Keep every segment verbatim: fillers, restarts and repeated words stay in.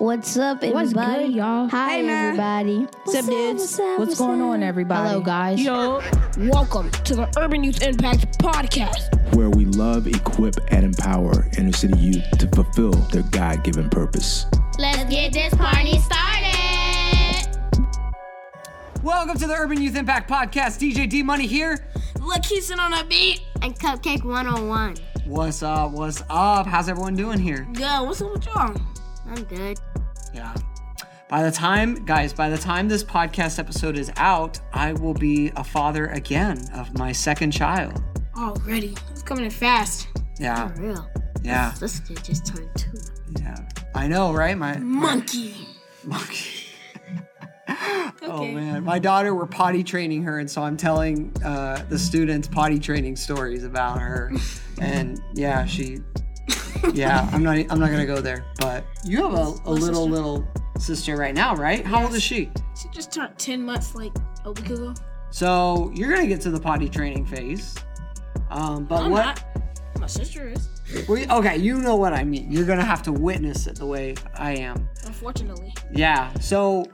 What's up, everybody? What's good, y'all? Hi, hey, everybody. What's up, dudes? What's, what's, what's going on, everybody? Hello, guys. Yo. Welcome to the Urban Youth Impact Podcast, where we love, equip, and empower inner-city youth to fulfill their God-given purpose. Let's get this party started. Welcome to the Urban Youth Impact Podcast. D J D-Money here. Lakeyson on a beat. And Cupcake one oh one. What's up? What's up? How's everyone doing here? Good. What's up with y'all? I'm good. Yeah. By the time, guys, by the time this podcast episode is out, I will be a father again of my second child. Already. It's coming in fast. Yeah. For real. Yeah. This kid just turned two. Yeah. I know, right? My monkey. My, monkey. Okay. Oh, man. My daughter, we're potty training her, and so I'm telling uh, the students potty training stories about her. And, yeah, she... yeah, I'm not. I'm not gonna go there. But you have a, a little sister. little sister right now, right? How yes. old is she? She just turned ten months, like a week ago. So you're gonna get to the potty training phase. Um, but I'm what? Not. My sister is. We, okay, you know what I mean. You're gonna have to witness it the way I am. Unfortunately. Yeah. So,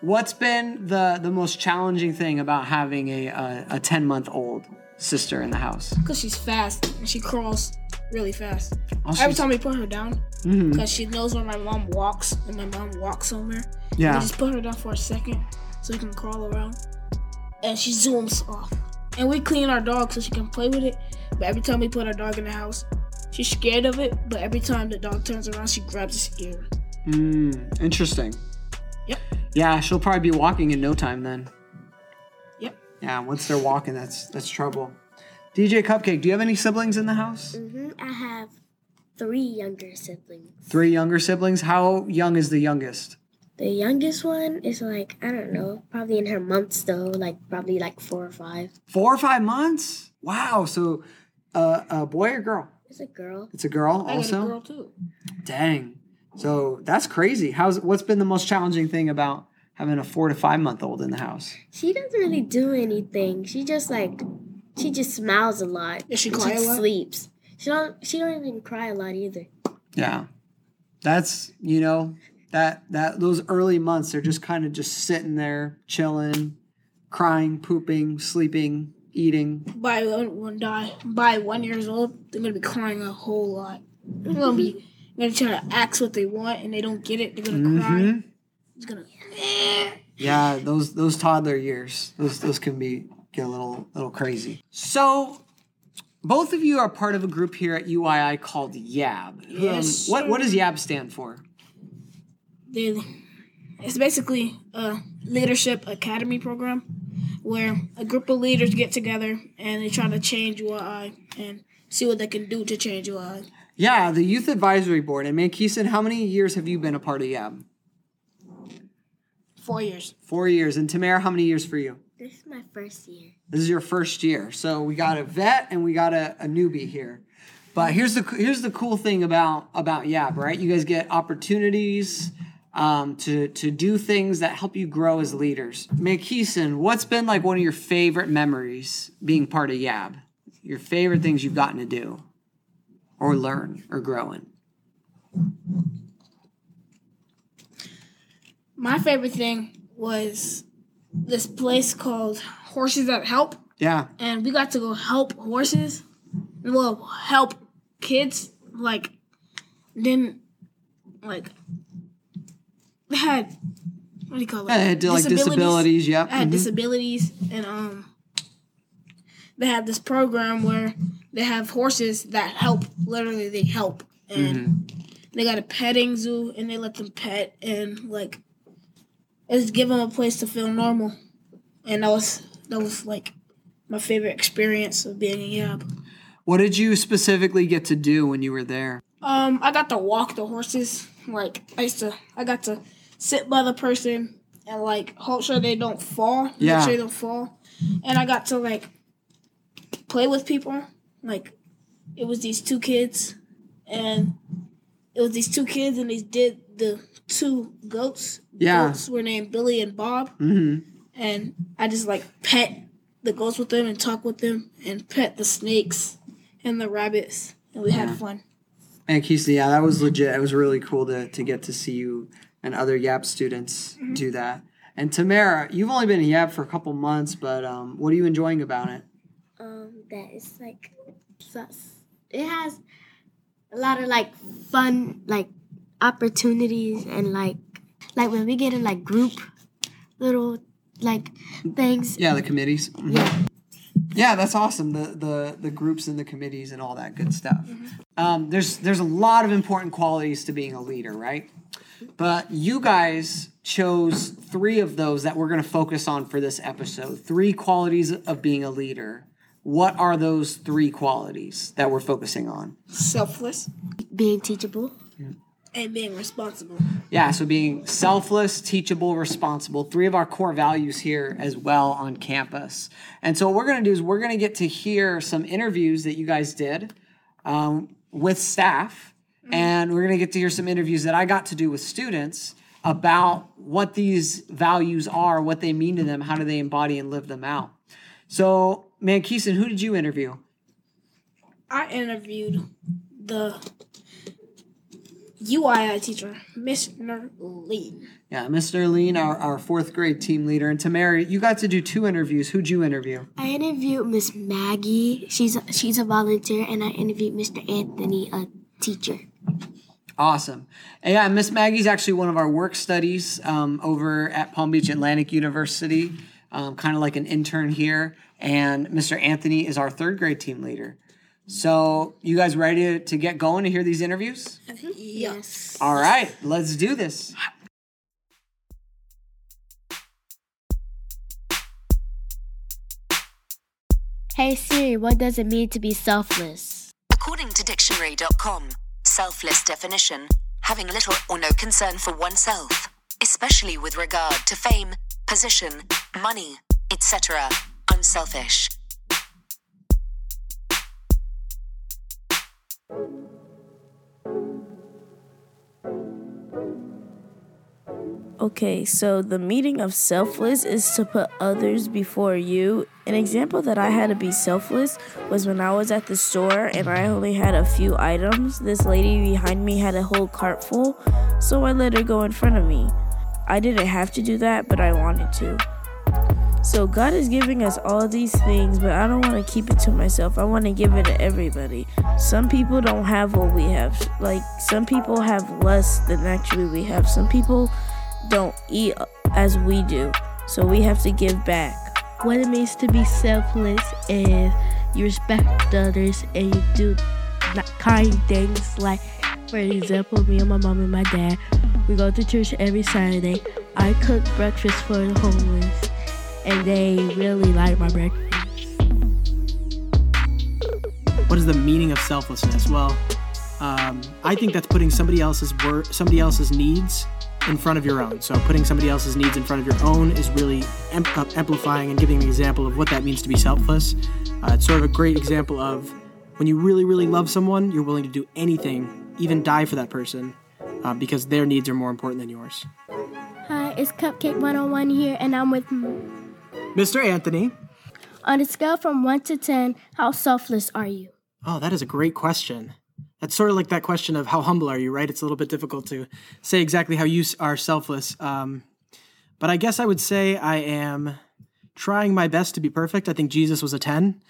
what's been the the most challenging thing about having a a, a ten month old sister in the house? Because she's fast and she crawls really fast. Oh, every time we put her down, because mm-hmm. she knows where my mom walks, and my mom walks somewhere. Yeah. We just put her down for a second so we can crawl around, and she zooms off. And we clean our dog so she can play with it, but every time we put our dog in the house, she's scared of it, but every time the dog turns around, she grabs its ear. Mm, interesting. Yep. Yeah, she'll probably be walking in no time then. Yep. Yeah, once they're walking, that's that's trouble. D J Cupcake, do you have any siblings in the house? Mm-hmm. I have three younger siblings. Three younger siblings? How young is the youngest? The youngest one is like, I don't know, probably in her months though, like probably like four or five. Four or five months? Wow. So uh, a boy or girl? It's a girl. It's a girl I also? It's a girl too. Dang. So that's crazy. How's what's been the most challenging thing about having a four to five month old in the house? She doesn't really do anything. She just like... She just smiles a lot. Does she cry a lot? She sleeps. She don't. She don't even cry a lot either. Yeah, that's you know that that those early months they're just kind of just sitting there chilling, crying, pooping, sleeping, eating. By one, one die. By one years old, they're gonna be crying a whole lot. They're gonna be they're gonna try to ask what they want and they don't get it. They're gonna mm-hmm. cry. It's gonna. Yeah, those those toddler years. Those those can be. Get a little little crazy. So both of you are part of a group here at U I I called YAB. Yes. Um, what what does YAB stand for? They, it's basically a leadership academy program where a group of leaders get together and they try to change U I I and see what they can do to change U I I. Yeah, the Youth Advisory Board. And Mankeeson, how many years have you been a part of YAB? Four years. Four years. And Tamara, how many years for you? This is my first year. This is your first year. So we got a vet and we got a, a newbie here. But here's the here's the cool thing about, about YAB, right? You guys get opportunities um, to, to do things that help you grow as leaders. Mankeeson, what's been like one of your favorite memories being part of YAB? Your favorite things you've gotten to do or learn or grow in? My favorite thing was... this place called Horses That Help. Yeah. And we got to go help horses. Well, help kids. Like, then, like, they had, what do you call it? Yeah, they had like disabilities. disabilities yep. They had mm-hmm. disabilities. And um, they had this program where they have horses that help. Literally, they help. And mm-hmm. they got a petting zoo, and they let them pet and, like, is give them a place to feel normal. And that was, that was like, my favorite experience of being in YAB. What did you specifically get to do when you were there? Um, I got to walk the horses. Like, I used to, I got to sit by the person and, like, hope sure they don't fall. Yeah. Make sure they don't fall. And I got to, like, play with people. Like, it was these two kids. And it was these two kids, and they did the... two goats. Yeah. Goats were named Billy and Bob. Mm-hmm. And I just, like, pet the goats with them and talk with them and pet the snakes and the rabbits. And we yeah. had fun. Mankeeson, yeah, that was legit. It was really cool to to get to see you and other YAP students mm-hmm. do that. And Tamara, you've only been in YAP for a couple months, but um, what are you enjoying about it? Um, that it's like, it has a lot of like fun, like opportunities, and like like when we get in like group little like things. Yeah, the committees. Mm-hmm. Yeah. Yeah, that's awesome. The the the groups and the committees and all that good stuff. Mm-hmm. Um, there's there's a lot of important qualities to being a leader, right? But you guys chose three of those that we're going to focus on for this episode. Three qualities of being a leader. What are those three qualities that we're focusing on? Selfless, being teachable, yeah. and being responsible. Yeah, so being selfless, teachable, responsible. Three of our core values here as well on campus. And so what we're going to do is we're going to get to hear some interviews that you guys did um, with staff. And we're going to get to hear some interviews that I got to do with students about what these values are, what they mean to them, how do they embody and live them out. So, Mankeeson, who did you interview? I interviewed the U I I teacher, Miss Nerlene. Yeah, Miss Nerlene, our, our fourth grade team leader. And Tamara, you got to do two interviews. Who'd you interview? I interviewed Miss Maggie. She's a, she's a volunteer. And I interviewed Mister Anthony, a teacher. Awesome. And yeah, Miss Maggie's actually one of our work studies um, over at Palm Beach Atlantic University, um, kind of like an intern here. And Mister Anthony is our third grade team leader. So you guys ready to, to get going to hear these interviews? Mm-hmm. Yes. All right, let's do this. Hey Siri, what does it mean to be selfless? According to dictionary dot com, selfless definition, having little or no concern for oneself, especially with regard to fame, position, money, et cetera. Unselfish. Okay, so the meaning of selfless is to put others before you. An example that I had to be selfless was when I was at the store and I only had a few items. This lady behind me had a whole cart full, so I let her go in front of me. I didn't have to do that, but I wanted to. So God is giving us all these things, but I don't want to keep it to myself. I want to give it to everybody. Some people don't have what we have. Like, some people have less than actually we have. Some people don't eat as we do, so we have to give back. What it means to be selfless is you respect others and you do kind things. Like, for example, me and my mom and my dad, we go to church every Saturday. I cook breakfast for the homeless, and they really like my breakfast. What is the meaning of selflessness? Well, um, I think that's putting somebody else's wor- somebody else's needs in front of your own. So putting somebody else's needs in front of your own is really em- amplifying and giving an example of what that means to be selfless. Uh, it's sort of a great example of when you really, really love someone, you're willing to do anything, even die for that person, uh, because their needs are more important than yours. Hi, it's Cupcake one oh one here, and I'm with Mister Anthony. On a scale from one to ten, how selfless are you? Oh, that is a great question. That's sort of like that question of how humble are you, right? It's a little bit difficult to say exactly how you are selfless. Um, but I guess I would say I am trying my best to be perfect. I think Jesus was a ten.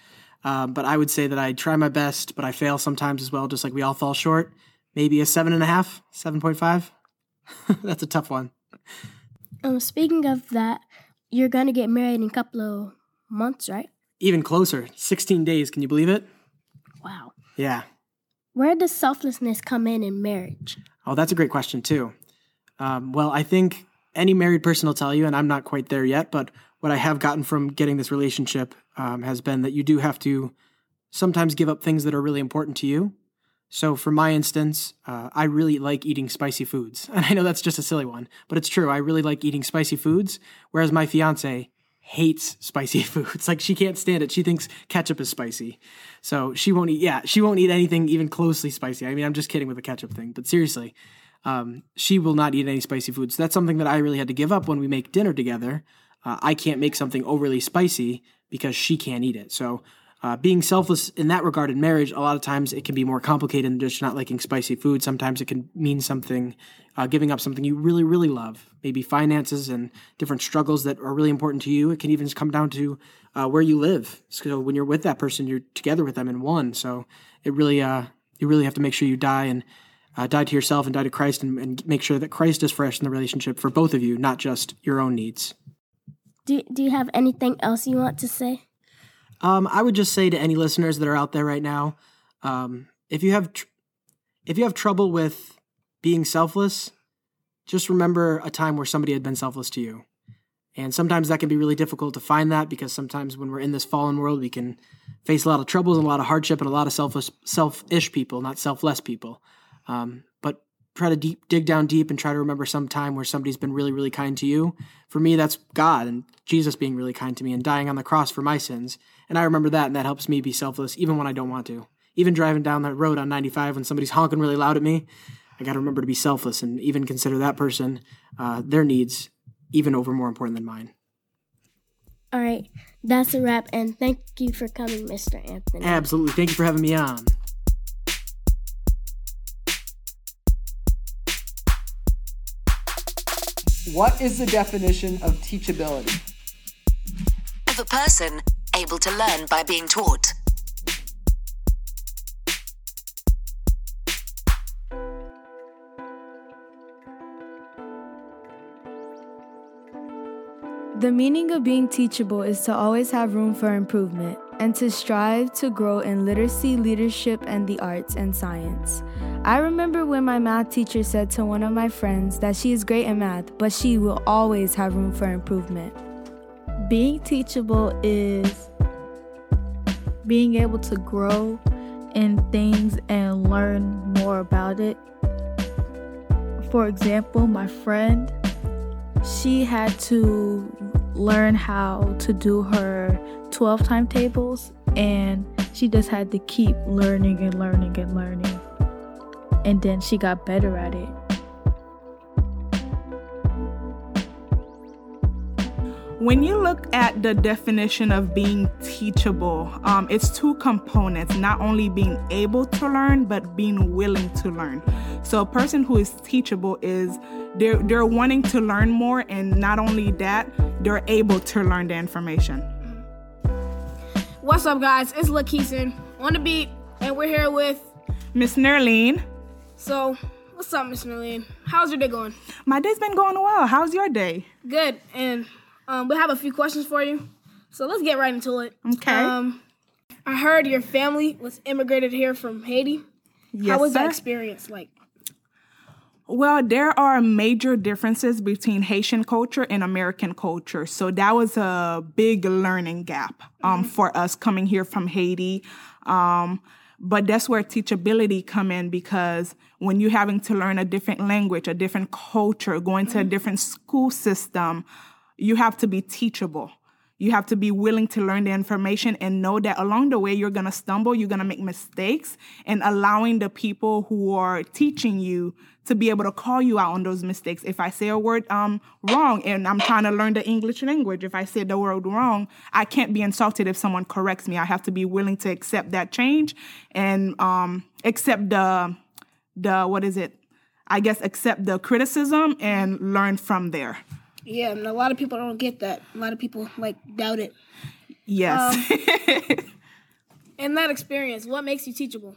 Uh, but I would say that I try my best, but I fail sometimes as well, just like we all fall short. Maybe a seven point five, seven point five. That's a tough one. Um, speaking of that, you're going to get married in a couple of months, right? Even closer. sixteen days. Can you believe it? Wow. Yeah. Where does selflessness come in in marriage? Oh, that's a great question, too. Um, well, I think any married person will tell you, and I'm not quite there yet, but what I have gotten from getting this relationship um, has been that you do have to sometimes give up things that are really important to you. So for my instance, uh, I really like eating spicy foods. And I know that's just a silly one, but it's true. I really like eating spicy foods, whereas my fiance hates spicy foods. Like, she can't stand it. She thinks ketchup is spicy. So she won't eat, yeah, she won't eat anything even closely spicy. I mean, I'm just kidding with the ketchup thing, but seriously, um, she will not eat any spicy foods. That's something that I really had to give up when we make dinner together. Uh, I can't make something overly spicy because she can't eat it. So Uh, being selfless in that regard in marriage, a lot of times it can be more complicated than just not liking spicy food. Sometimes it can mean something, uh, giving up something you really, really love, maybe finances and different struggles that are really important to you. It can even come down to uh, where you live. So when you're with that person, you're together with them in one. So it really, uh, you really have to make sure you die and uh, die to yourself and die to Christ and, and make sure that Christ is fresh in the relationship for both of you, not just your own needs. Do, do you have anything else you want to say? Um, I would just say to any listeners that are out there right now, um, if you have, tr- if you have trouble with being selfless, just remember a time where somebody had been selfless to you. And sometimes that can be really difficult to find that, because sometimes when we're in this fallen world, we can face a lot of troubles and a lot of hardship and a lot of selfless, selfish people, not selfless people. Um, but try to deep, dig down deep and try to remember some time where somebody's been really, really kind to you. For me, that's God and Jesus being really kind to me and dying on the cross for my sins. And I remember that, and that helps me be selfless even when I don't want to. Even driving down that road on ninety-five when somebody's honking really loud at me, I got to remember to be selfless and even consider that person, uh, their needs, even over more important than mine. All right. That's a wrap, and thank you for coming, Mister Anthony. Absolutely. Thank you for having me on. What is the definition of teachability? Of a person able to learn by being taught. The meaning of being teachable is to always have room for improvement and to strive to grow in literacy, leadership, and the arts and science. I remember when my math teacher said to one of my friends that she is great in math, but she will always have room for improvement. Being teachable is being able to grow in things and learn more about it. For example, my friend, she had to learn how to do her twelve timetables, and she just had to keep learning and learning and learning. And then she got better at it. When you look at the definition of being teachable, um, it's two components, not only being able to learn, but being willing to learn. So a person who is teachable is they're, they're wanting to learn more, and not only that, they're able to learn the information. What's up, guys? It's Lakeyson on the beat, and we're here with Miss Nerlene. So, what's up, Miss Nerlene? How's your day going? My day's been going well. How's your day? Good, and... Um, we have a few questions for you, so let's get right into it. Okay. Um, I heard your family was immigrated here from Haiti. Yes, How was sir. that experience like? Well, there are major differences between Haitian culture and American culture, so that was a big learning gap um, mm-hmm. for us coming here from Haiti. Um, but that's where teachability come in, because when you're having to learn a different language, a different culture, going to mm-hmm. a different school system, you have to be teachable. You have to be willing to learn the information and know that along the way you're going to stumble, you're going to make mistakes, and allowing the people who are teaching you to be able to call you out on those mistakes. If I say a word um, wrong and I'm trying to learn the English language, if I say the word wrong, I can't be insulted if someone corrects me. I have to be willing to accept that change and um, accept the, the, what is it? I guess accept the criticism and learn from there. Yeah, and a lot of people don't get that. A lot of people, like, doubt it. Yes. Um, in that experience, what makes you teachable?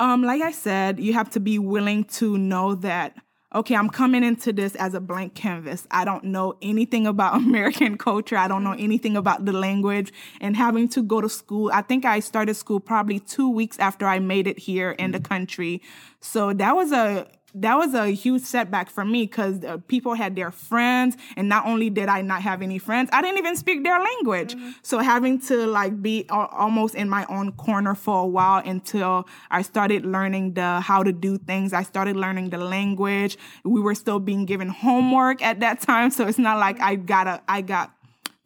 Um, like I said, you have to be willing to know that, okay, I'm coming into this as a blank canvas. I don't know anything about American culture. I don't know anything about the language. And having to go to school, I think I started school probably two weeks after I made it here in the country. So that was a... That was a huge setback for me, because uh, people had their friends, and not only did I not have any friends, I didn't even speak their language. Mm-hmm. So having to like be a- almost in my own corner for a while until I started learning the how to do things. I started learning the language. We were still being given homework at that time, so it's not like I gotta I got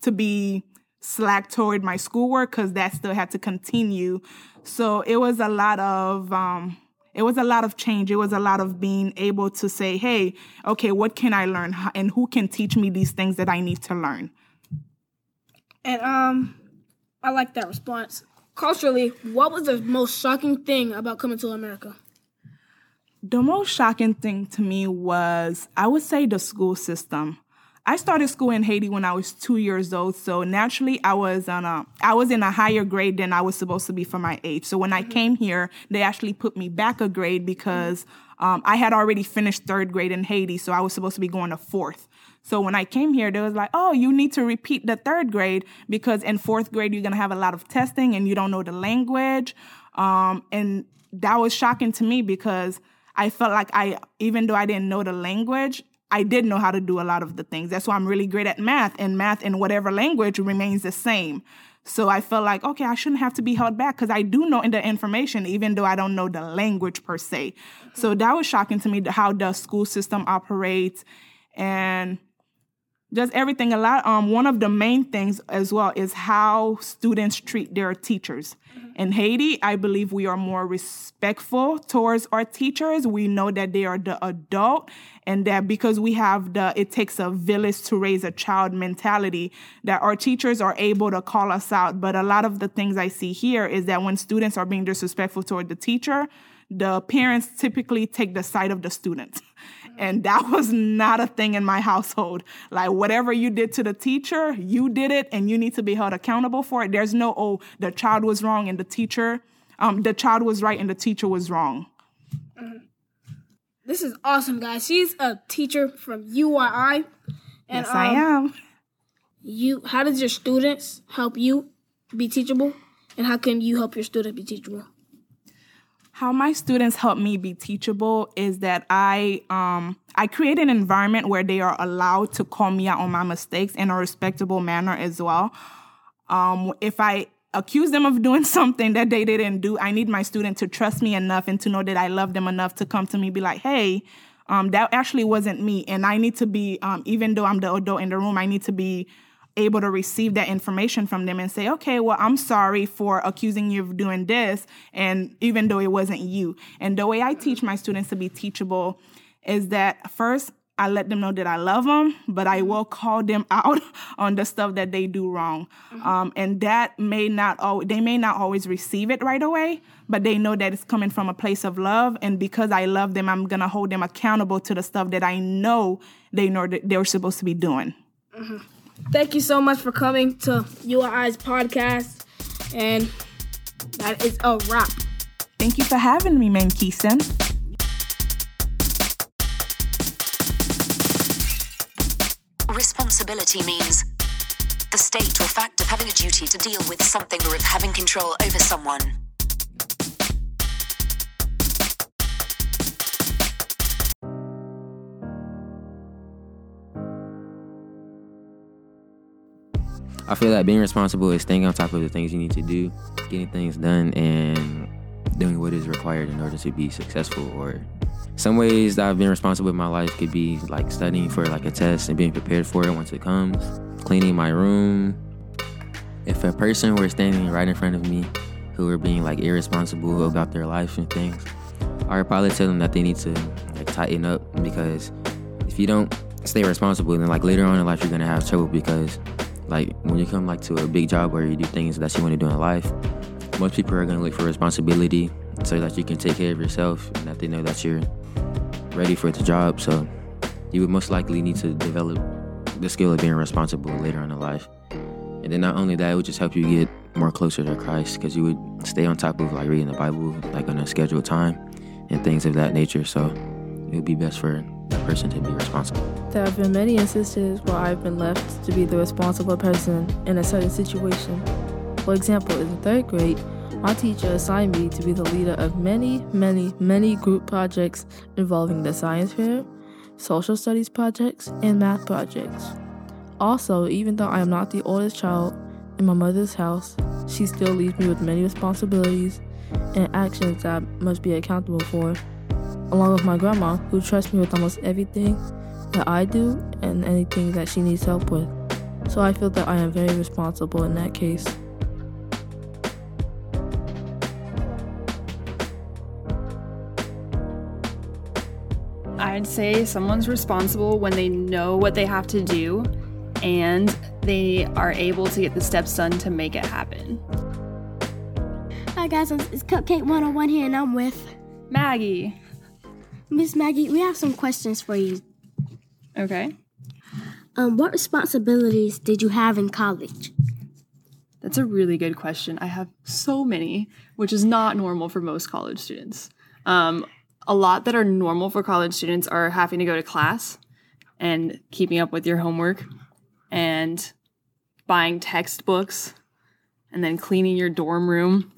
to be slack toward my schoolwork, because that still had to continue. So it was a lot of. Um, It was a lot of change. It was a lot of being able to say, hey, okay, what can I learn? And who can teach me these things that I need to learn? And um, I like that response. Culturally, what was the most shocking thing about coming to America? The most shocking thing to me was, I would say, the school system. I started school in Haiti when I was two years old, so naturally I was on a I was in a higher grade than I was supposed to be for my age. So when mm-hmm. I came here, they actually put me back a grade because mm-hmm. um, I had already finished third grade in Haiti, so I was supposed to be going to fourth. So when I came here, they was like, oh, you need to repeat the third grade because in fourth grade you're going to have a lot of testing and you don't know the language. Um, and that was shocking to me because I felt like I, even though I didn't know the language, I did know how to do a lot of the things. That's why I'm really great at math, and math in whatever language remains the same. So I felt like, okay, I shouldn't have to be held back because I do know in the information, even though I don't know the language per se. So that was shocking to me, how the school system operates and just everything. A lot. Um, one of the main things as well is how students treat their teachers. In Haiti, I believe we are more respectful towards our teachers. We know that they are the adult, and that because we have the it takes a village to raise a child mentality, that our teachers are able to call us out. But a lot of the things I see here is that when students are being disrespectful toward the teacher, the parents typically take the side of the student. And that was not a thing in my household. Like, whatever you did to the teacher, you did it, and you need to be held accountable for it. There's no, oh, the child was wrong and the teacher, um, the child was right and the teacher was wrong. This is awesome, guys. She's a teacher from U I I. And, yes, um, I am. You, how does your students help you be teachable, and how can you help your students be teachable? How my students help me be teachable is that I um, I create an environment where they are allowed to call me out on my mistakes in a respectable manner as well. Um, if I accuse them of doing something that they didn't do, I need my student to trust me enough and to know that I love them enough to come to me and be like, hey, um, that actually wasn't me. And I need to be, um, even though I'm the adult in the room, I need to be able to receive that information from them and say, okay, well, I'm sorry for accusing you of doing this, and even though it wasn't you. And the way I teach my students to be teachable is that first, I let them know that I love them, but I will call them out on the stuff that they do wrong. Mm-hmm. Um, and that may not, al- they may not always receive it right away, but they know that it's coming from a place of love. And because I love them, I'm going to hold them accountable to the stuff that I know they know that they're supposed to be doing. Mm-hmm. Thank you so much for coming to U I I's podcast, and that is a wrap. Thank you for having me, Mankeeson. Responsibility means the state or fact of having a duty to deal with something or of having control over someone. I feel like being responsible is staying on top of the things you need to do, getting things done, and doing what is required in order to be successful. Or some ways that I've been responsible in my life could be like studying for like a test and being prepared for it once it comes, cleaning my room. If a person were standing right in front of me who were being like irresponsible about their life and things, I would probably tell them that they need to like tighten up, because if you don't stay responsible, then like later on in life you're gonna have trouble. Because like when you come like to a big job where you do things that you want to do in life, most people are going to look for responsibility so that you can take care of yourself and that they know that you're ready for the job. So you would most likely need to develop the skill of being responsible later on in life. And then not only that, it would just help you get more closer to Christ, because you would stay on top of like reading the Bible like on a scheduled time and things of that nature. So it would be best for that person to be responsible. There have been many instances where I've been left to be the responsible person in a certain situation. For example, in the third grade, my teacher assigned me to be the leader of many, many, many group projects involving the science fair, social studies projects, and math projects. Also, even though I am not the oldest child in my mother's house, she still leaves me with many responsibilities and actions that I must be accountable for, along with my grandma, who trusts me with almost everything that I do and anything that she needs help with. So I feel that I am very responsible in that case. I'd say someone's responsible when they know what they have to do and they are able to get the steps done to make it happen. Hi guys, it's Cupcake one oh one here, and I'm with Maggie. Miss Maggie, we have some questions for you. Okay. Um, what responsibilities did you have in college? That's a really good question. I have so many, which is not normal for most college students. Um, a lot that are normal for college students are having to go to class and keeping up with your homework and buying textbooks and then cleaning your dorm room.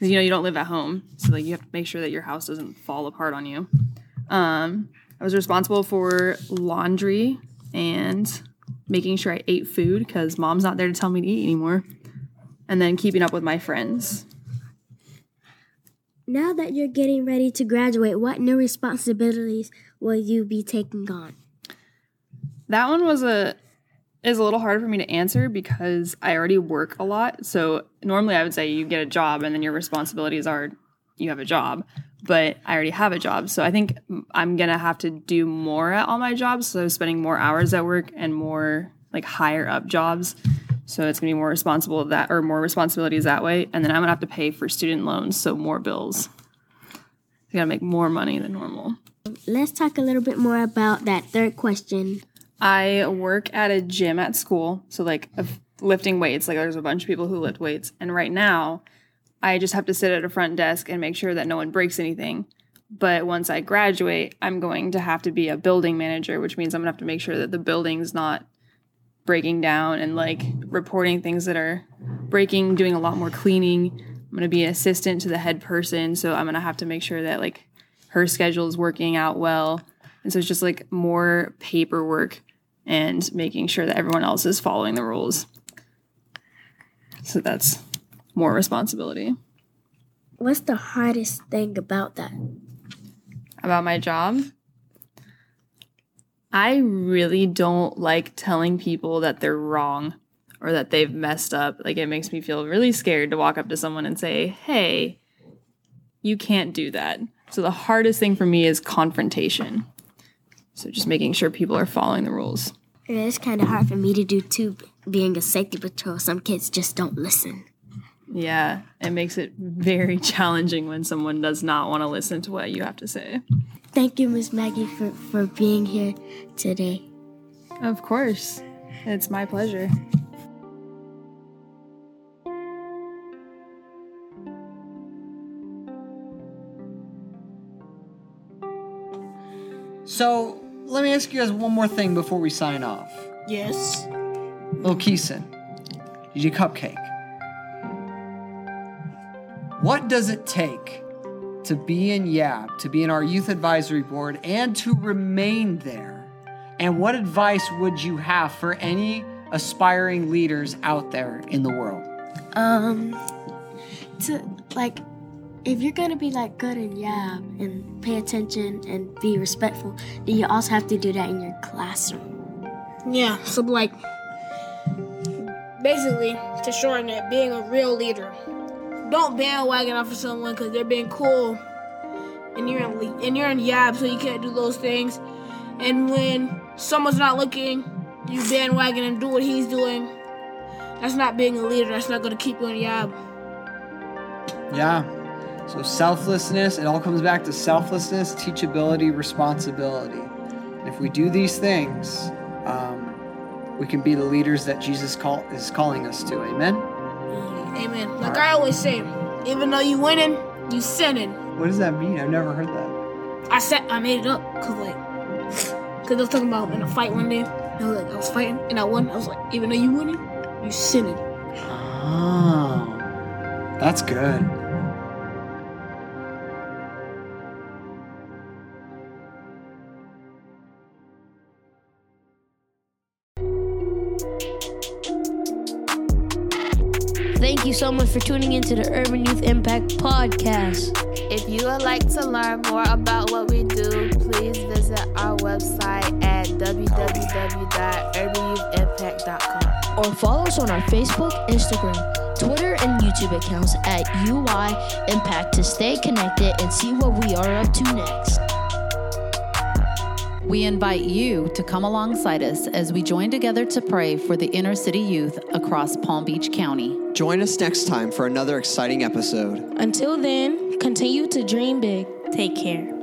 You know, you don't live at home, so like you have to make sure that your house doesn't fall apart on you. Um, I was responsible for laundry and making sure I ate food because mom's not there to tell me to eat anymore. And then keeping up with my friends. Now that you're getting ready to graduate, what new responsibilities will you be taking on? That one was a is a little hard for me to answer because I already work a lot. So normally I would say you get a job and then your responsibilities are you have a job. But I already have a job. So I think I'm going to have to do more at all my jobs. So spending more hours at work and more like higher up jobs. So it's going to be more responsible that or more responsibilities that way. And then I'm going to have to pay for student loans, so more bills. I got to make more money than normal. Let's talk a little bit more about that third question. I work at a gym at school, so like lifting weights. Like there's a bunch of people who lift weights. And right now, I just have to sit at a front desk and make sure that no one breaks anything. But once I graduate, I'm going to have to be a building manager, which means I'm going to have to make sure that the building's not breaking down and like reporting things that are breaking, doing a lot more cleaning. I'm going to be an assistant to the head person, so I'm going to have to make sure that like her schedule is working out well. And so it's just like more paperwork and making sure that everyone else is following the rules. So that's more responsibility. What's the hardest thing about that? About my job? I really don't like telling people that they're wrong or that they've messed up. Like, it makes me feel really scared to walk up to someone and say, hey, you can't do that. So the hardest thing for me is confrontation. So just making sure people are following the rules. And it's kind of hard for me to do, too, being a safety patrol. Some kids just don't listen. Yeah, it makes it very challenging when someone does not want to listen to what you have to say. Thank you, Miss Maggie, for, for being here today. Of course. It's my pleasure. So, let me ask you guys one more thing before we sign off. Yes. Lakeyson, did you cupcake? What does it take to be in Y A B, to be in our Youth Advisory Board, and to remain there? And what advice would you have for any aspiring leaders out there in the world? Um, to, like, if you're going to be, like, good in Y A B and pay attention and be respectful, then you also have to do that in your classroom. Yeah, so, like, basically, to shorten it, being a real leader. Don't bandwagon off of someone because they're being cool, and you're in and you're in Y A B, so you can't do those things. And when someone's not looking, you bandwagon and do what he's doing. That's not being a leader. That's not going to keep you in Y A B. Yeah. So selflessness. It all comes back to selflessness, teachability, responsibility. And if we do these things, um, we can be the leaders that Jesus call, is calling us to. Amen. Amen. Like I always say, even though you winning, you sinning. What does that mean? I've never heard that. I said I made it up because like, because I was talking about in a fight one day. I was, like, I was fighting and I won. I was like, even though you winning, you sinning. Oh, that's good. Thank you so much for tuning in to the Urban Youth Impact Podcast. If you would like to learn more about what we do, please visit our website at w w w dot urban youth impact dot com. Or follow us on our Facebook, Instagram, Twitter, and YouTube accounts at U I Impact to stay connected and see what we are up to next. We invite you to come alongside us as we join together to pray for the inner city youth across Palm Beach County. Join us next time for another exciting episode. Until then, continue to dream big. Take care.